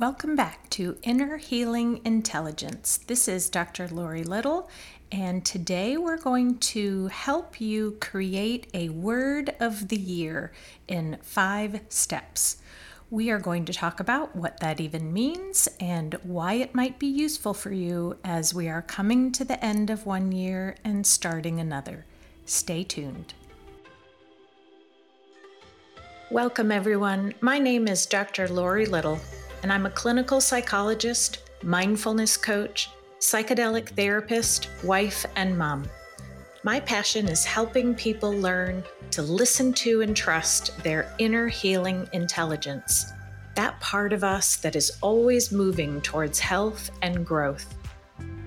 Welcome back to Inner Healing Intelligence. This is Dr. Laurie Little, and today we're going to help you create a word of the year in 5 steps. We are going to talk about what that even means and why it might be useful for you as we are coming to the end of one year and starting another. Stay tuned. Welcome everyone. My name is Dr. Laurie Little, and I'm a clinical psychologist, mindfulness coach, psychedelic therapist, wife, and mom. My passion is helping people learn to listen to and trust their inner healing intelligence, that part of us that is always moving towards health and growth.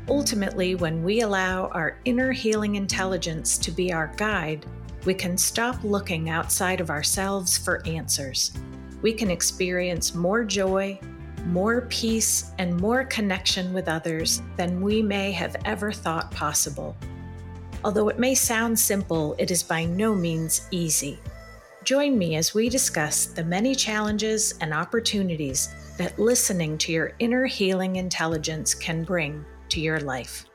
Ultimately, when we allow our inner healing intelligence to be our guide, we can stop looking outside of ourselves for answers. We can experience more joy, more peace, and more connection with others than we may have ever thought possible. Although it may sound simple, it is by no means easy. Join me as we discuss the many challenges and opportunities that listening to your inner healing intelligence can bring to your life.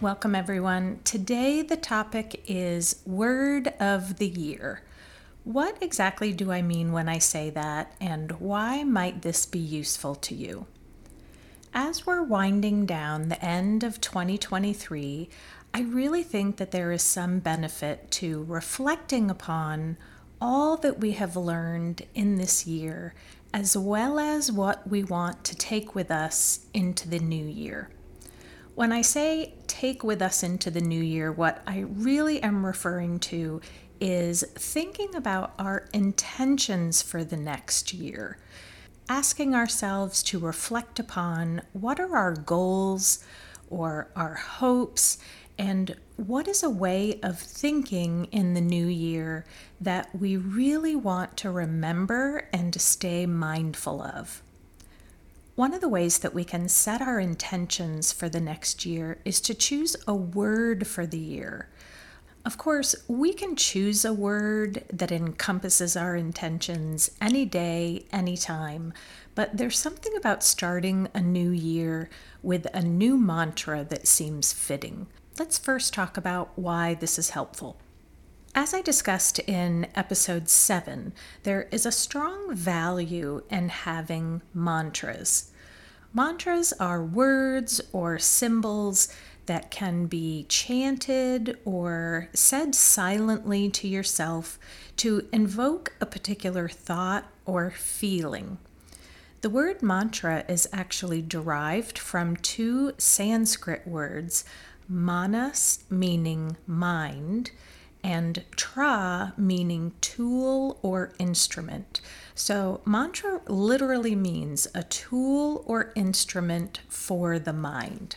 Welcome everyone. Today the topic is Word of the Year. What exactly do I mean when I say that, and why might this be useful to you? As we're winding down the end of 2023, I really think that there is some benefit to reflecting upon all that we have learned in this year, as well as what we want to take with us into the new year. When I say take with us into the new year, what I really am referring to is thinking about our intentions for the next year, asking ourselves to reflect upon what are our goals or our hopes, and what is a way of thinking in the new year that we really want to remember and to stay mindful of. One of the ways that we can set our intentions for the next year is to choose a word for the year. Of course, we can choose a word that encompasses our intentions any day, any time, but there's something about starting a new year with a new mantra that seems fitting. Let's first talk about why this is helpful. As I discussed in episode 7, there is a strong value in having mantras. Mantras are words or symbols that can be chanted or said silently to yourself to invoke a particular thought or feeling. The word mantra is actually derived from 2 Sanskrit words, manas meaning mind, and tra meaning tool or instrument. So mantra literally means a tool or instrument for the mind.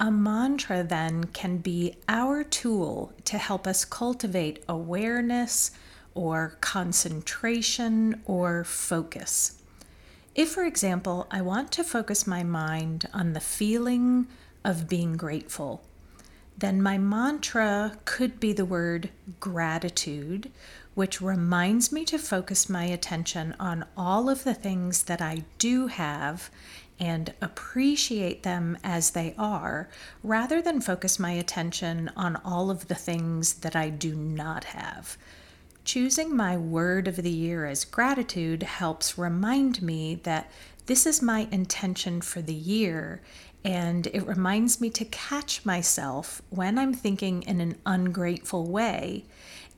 A mantra then can be our tool to help us cultivate awareness or concentration or focus. If, for example, I want to focus my mind on the feeling of being grateful, then my mantra could be the word gratitude, which reminds me to focus my attention on all of the things that I do have and appreciate them as they are, rather than focus my attention on all of the things that I do not have. Choosing my word of the year as gratitude helps remind me that this is my intention for the year, and it reminds me to catch myself when I'm thinking in an ungrateful way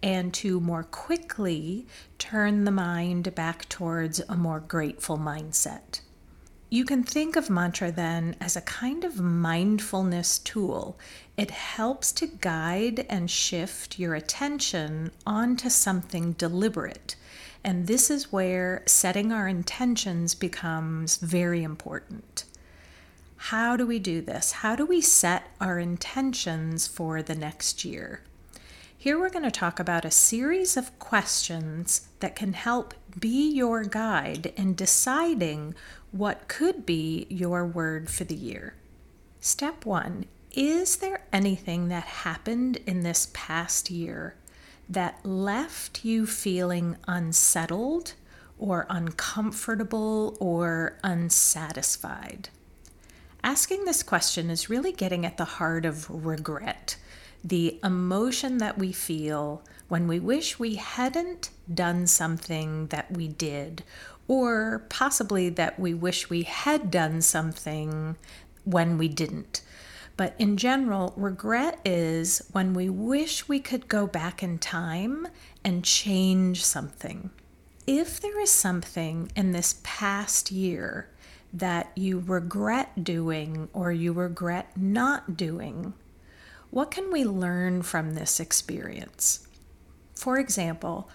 and to more quickly turn the mind back towards a more grateful mindset. You can think of mantra then as a kind of mindfulness tool. It helps to guide and shift your attention onto something deliberate. And this is where setting our intentions becomes very important. How do we do this? How do we set our intentions for the next year? Here we're going to talk about a series of questions that can help be your guide in deciding what could be your word for the year. Step 1, is there anything that happened in this past year that left you feeling unsettled or uncomfortable or unsatisfied? Asking this question is really getting at the heart of regret, the emotion that we feel when we wish we hadn't done something that we did, or possibly that we wish we had done something when we didn't. But in general, regret is when we wish we could go back in time and change something. If there is something in this past year that you regret doing or you regret not doing, what can we learn from this experience? For example,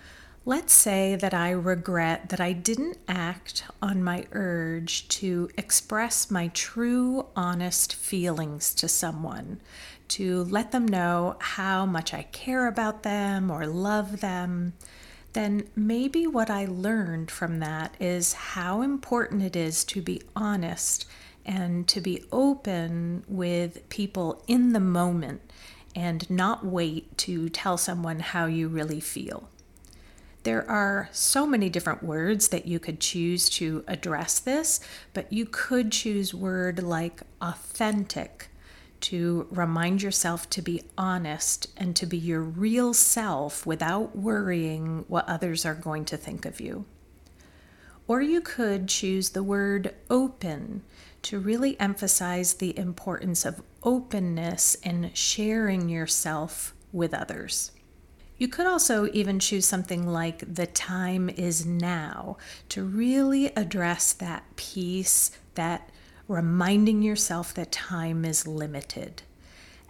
let's say that I regret that I didn't act on my urge to express my true, honest feelings to someone, to let them know how much I care about them or love them. Then maybe what I learned from that is how important it is to be honest and to be open with people in the moment and not wait to tell someone how you really feel. There are so many different words that you could choose to address this, but you could choose word like authentic to remind yourself to be honest and to be your real self without worrying what others are going to think of you. Or you could choose the word open to really emphasize the importance of openness and sharing yourself with others. You could also even choose something like the time is now to really address that piece, that reminding yourself that time is limited.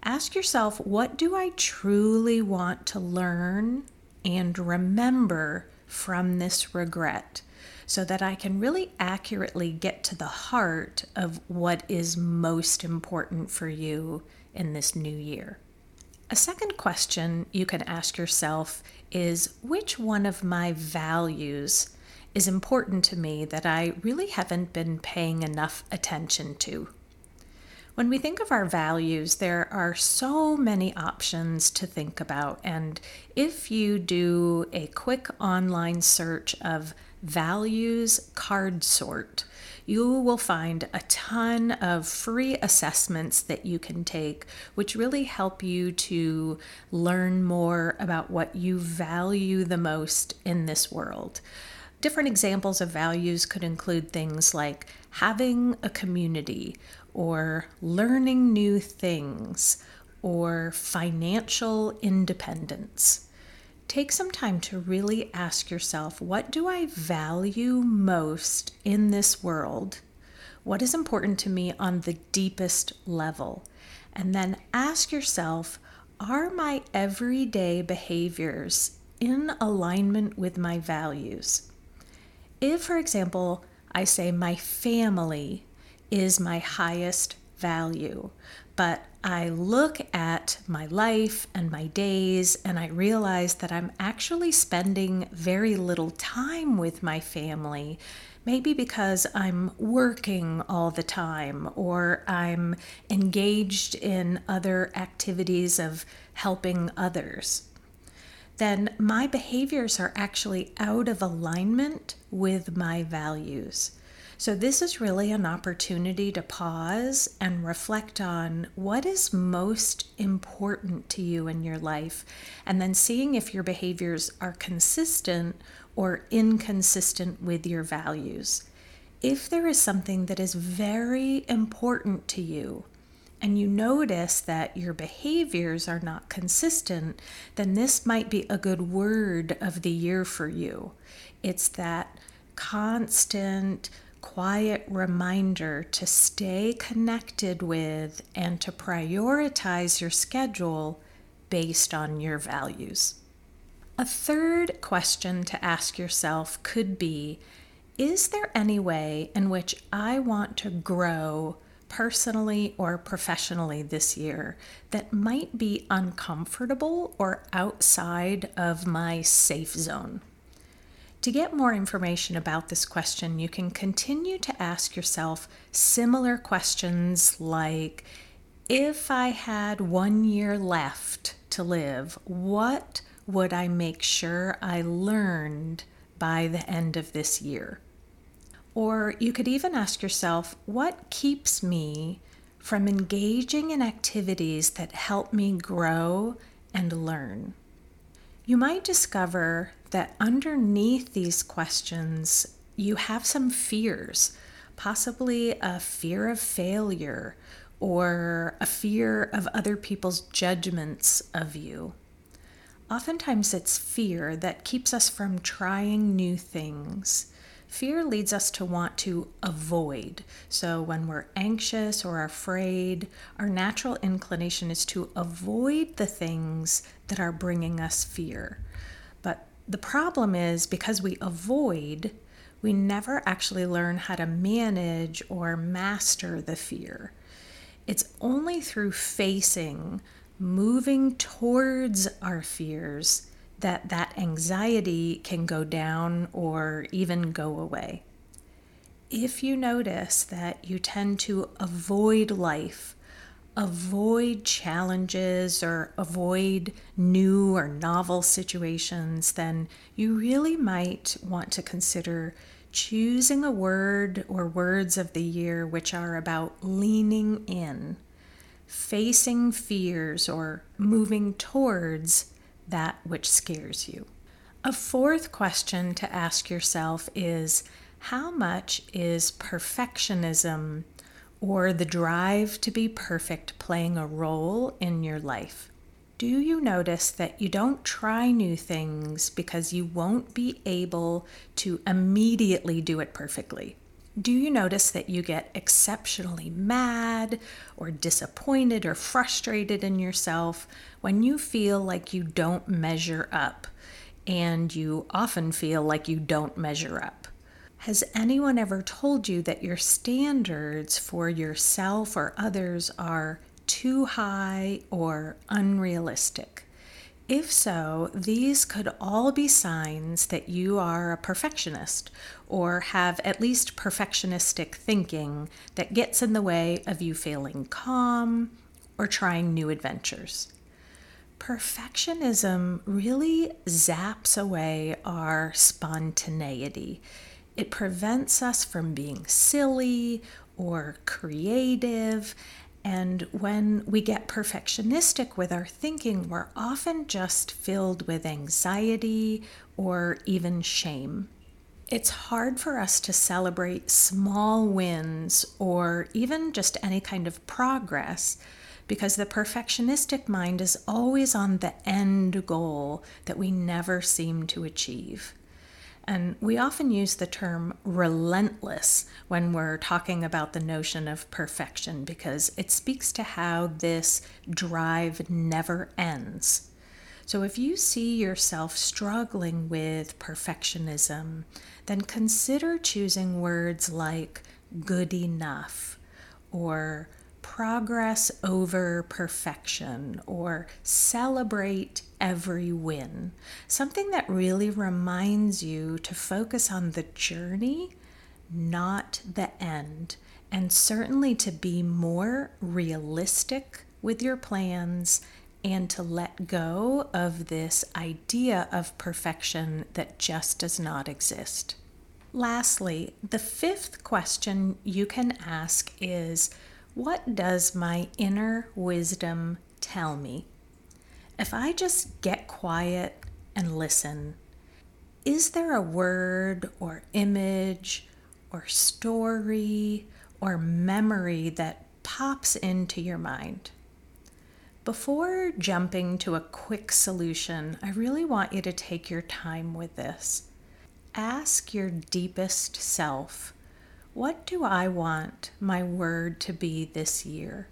Ask yourself, what do I truly want to learn and remember from this regret so that I can really accurately get to the heart of what is most important for you in this new year? A second question you can ask yourself is, which one of my values is important to me that I really haven't been paying enough attention to? When we think of our values, there are so many options to think about. And if you do a quick online search of values card sort, you will find a ton of free assessments that you can take, which really help you to learn more about what you value the most in this world. Different examples of values could include things like having a community, or learning new things, or financial independence. Take some time to really ask yourself, what do I value most in this world? What is important to me on the deepest level? And then ask yourself, are my everyday behaviors in alignment with my values? If, for example, I say my family is my highest value, but I look at my life and my days and I realize that I'm actually spending very little time with my family, maybe because I'm working all the time or I'm engaged in other activities of helping others, then my behaviors are actually out of alignment with my values. So this is really an opportunity to pause and reflect on what is most important to you in your life, and then seeing if your behaviors are consistent or inconsistent with your values. If there is something that is very important to you, and you notice that your behaviors are not consistent, then this might be a good word of the year for you. It's that constant, quiet reminder to stay connected with and to prioritize your schedule based on your values. A third question to ask yourself could be, is there any way in which I want to grow personally or professionally this year that might be uncomfortable or outside of my safe zone? To get more information about this question, you can continue to ask yourself similar questions like, if I had 1 year left to live, what would I make sure I learned by the end of this year? Or you could even ask yourself, what keeps me from engaging in activities that help me grow and learn? You might discover that underneath these questions, you have some fears, possibly a fear of failure or a fear of other people's judgments of you. Oftentimes it's fear that keeps us from trying new things. Fear leads us to want to avoid. So when we're anxious or afraid, our natural inclination is to avoid the things that are bringing us fear. But the problem is, because we avoid, we never actually learn how to manage or master the fear. It's only through facing, moving towards our fears, that anxiety can go down or even go away. If you notice that you tend to avoid life, avoid challenges, or avoid new or novel situations, then you really might want to consider choosing a word or words of the year which are about leaning in, facing fears, or moving towards that which scares you. A fourth question to ask yourself is, how much is perfectionism or the drive to be perfect playing a role in your life? Do you notice that you don't try new things because you won't be able to immediately do it perfectly? Do you notice that you get exceptionally mad or disappointed or frustrated in yourself when you feel like you don't measure up, and you often feel like you don't measure up? Has anyone ever told you that your standards for yourself or others are too high or unrealistic? If so, these could all be signs that you are a perfectionist or have at least perfectionistic thinking that gets in the way of you feeling calm or trying new adventures. Perfectionism really zaps away our spontaneity. It prevents us from being silly or creative. And when we get perfectionistic with our thinking, we're often just filled with anxiety or even shame. It's hard for us to celebrate small wins or even just any kind of progress, because the perfectionistic mind is always on the end goal that we never seem to achieve. And we often use the term relentless when we're talking about the notion of perfection, because it speaks to how this drive never ends. So if you see yourself struggling with perfectionism, then consider choosing words like good enough, or progress over perfection, or celebrate every win. Something that really reminds you to focus on the journey, not the end, and certainly to be more realistic with your plans and to let go of this idea of perfection that just does not exist. Lastly, the fifth question you can ask is, what does my inner wisdom tell me? If I just get quiet and listen, is there a word or image or story or memory that pops into your mind? Before jumping to a quick solution, I really want you to take your time with this. Ask your deepest self, what do I want my word to be this year?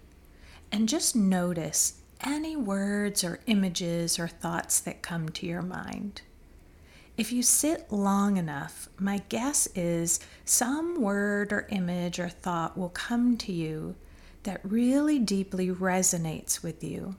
And just notice any words or images or thoughts that come to your mind. If you sit long enough, my guess is some word or image or thought will come to you that really deeply resonates with you.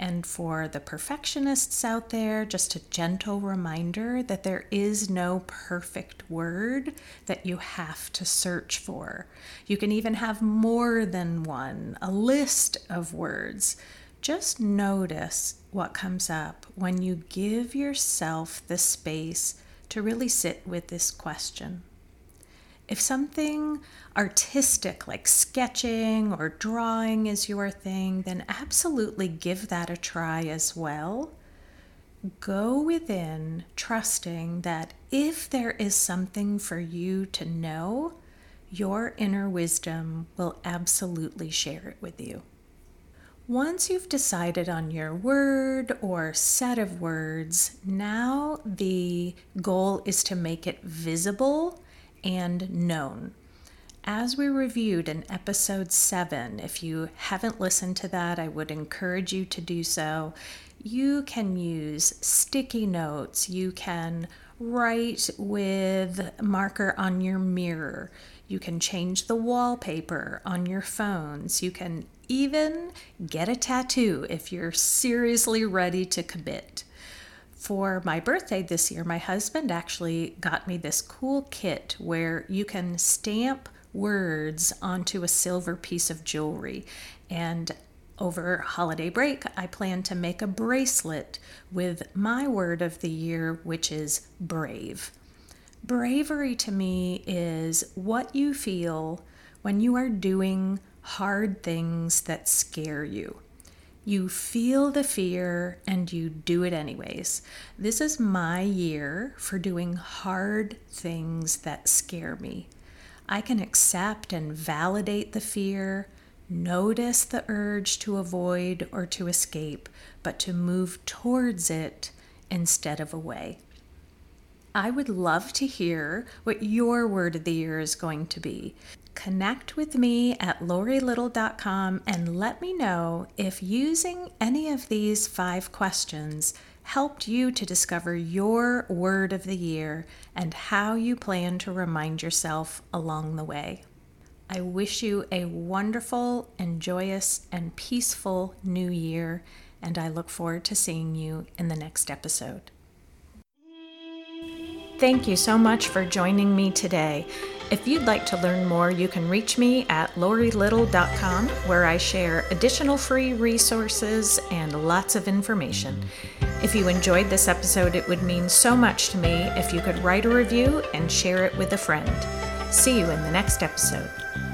And for the perfectionists out there, just a gentle reminder that there is no perfect word that you have to search for. You can even have more than one, a list of words. Just notice what comes up when you give yourself the space to really sit with this question. If something artistic like sketching or drawing is your thing, then absolutely give that a try as well. Go within, trusting that if there is something for you to know, your inner wisdom will absolutely share it with you. Once you've decided on your word or set of words, now the goal is to make it visible and known. As we reviewed in episode 7, if you haven't listened to that, I would encourage you to do so. You can use sticky notes, you can write with marker on your mirror, you can change the wallpaper on your phones, you can even get a tattoo if you're seriously ready to commit. For my birthday this year, my husband actually got me this cool kit where you can stamp words onto a silver piece of jewelry. And over holiday break, I plan to make a bracelet with my word of the year, which is brave. Bravery to me is what you feel when you are doing hard things that scare you. You feel the fear and you do it anyways. This is my year for doing hard things that scare me. I can accept and validate the fear, notice the urge to avoid or to escape, but to move towards it instead of away. I would love to hear what your word of the year is going to be. Connect with me at laurielittle.com and let me know if using any of these 5 questions helped you to discover your word of the year and how you plan to remind yourself along the way. I wish you a wonderful and joyous and peaceful new year, and I look forward to seeing you in the next episode. Thank you so much for joining me today. If you'd like to learn more, you can reach me at laurielittle.com, where I share additional free resources and lots of information. If you enjoyed this episode, it would mean so much to me if you could write a review and share it with a friend. See you in the next episode.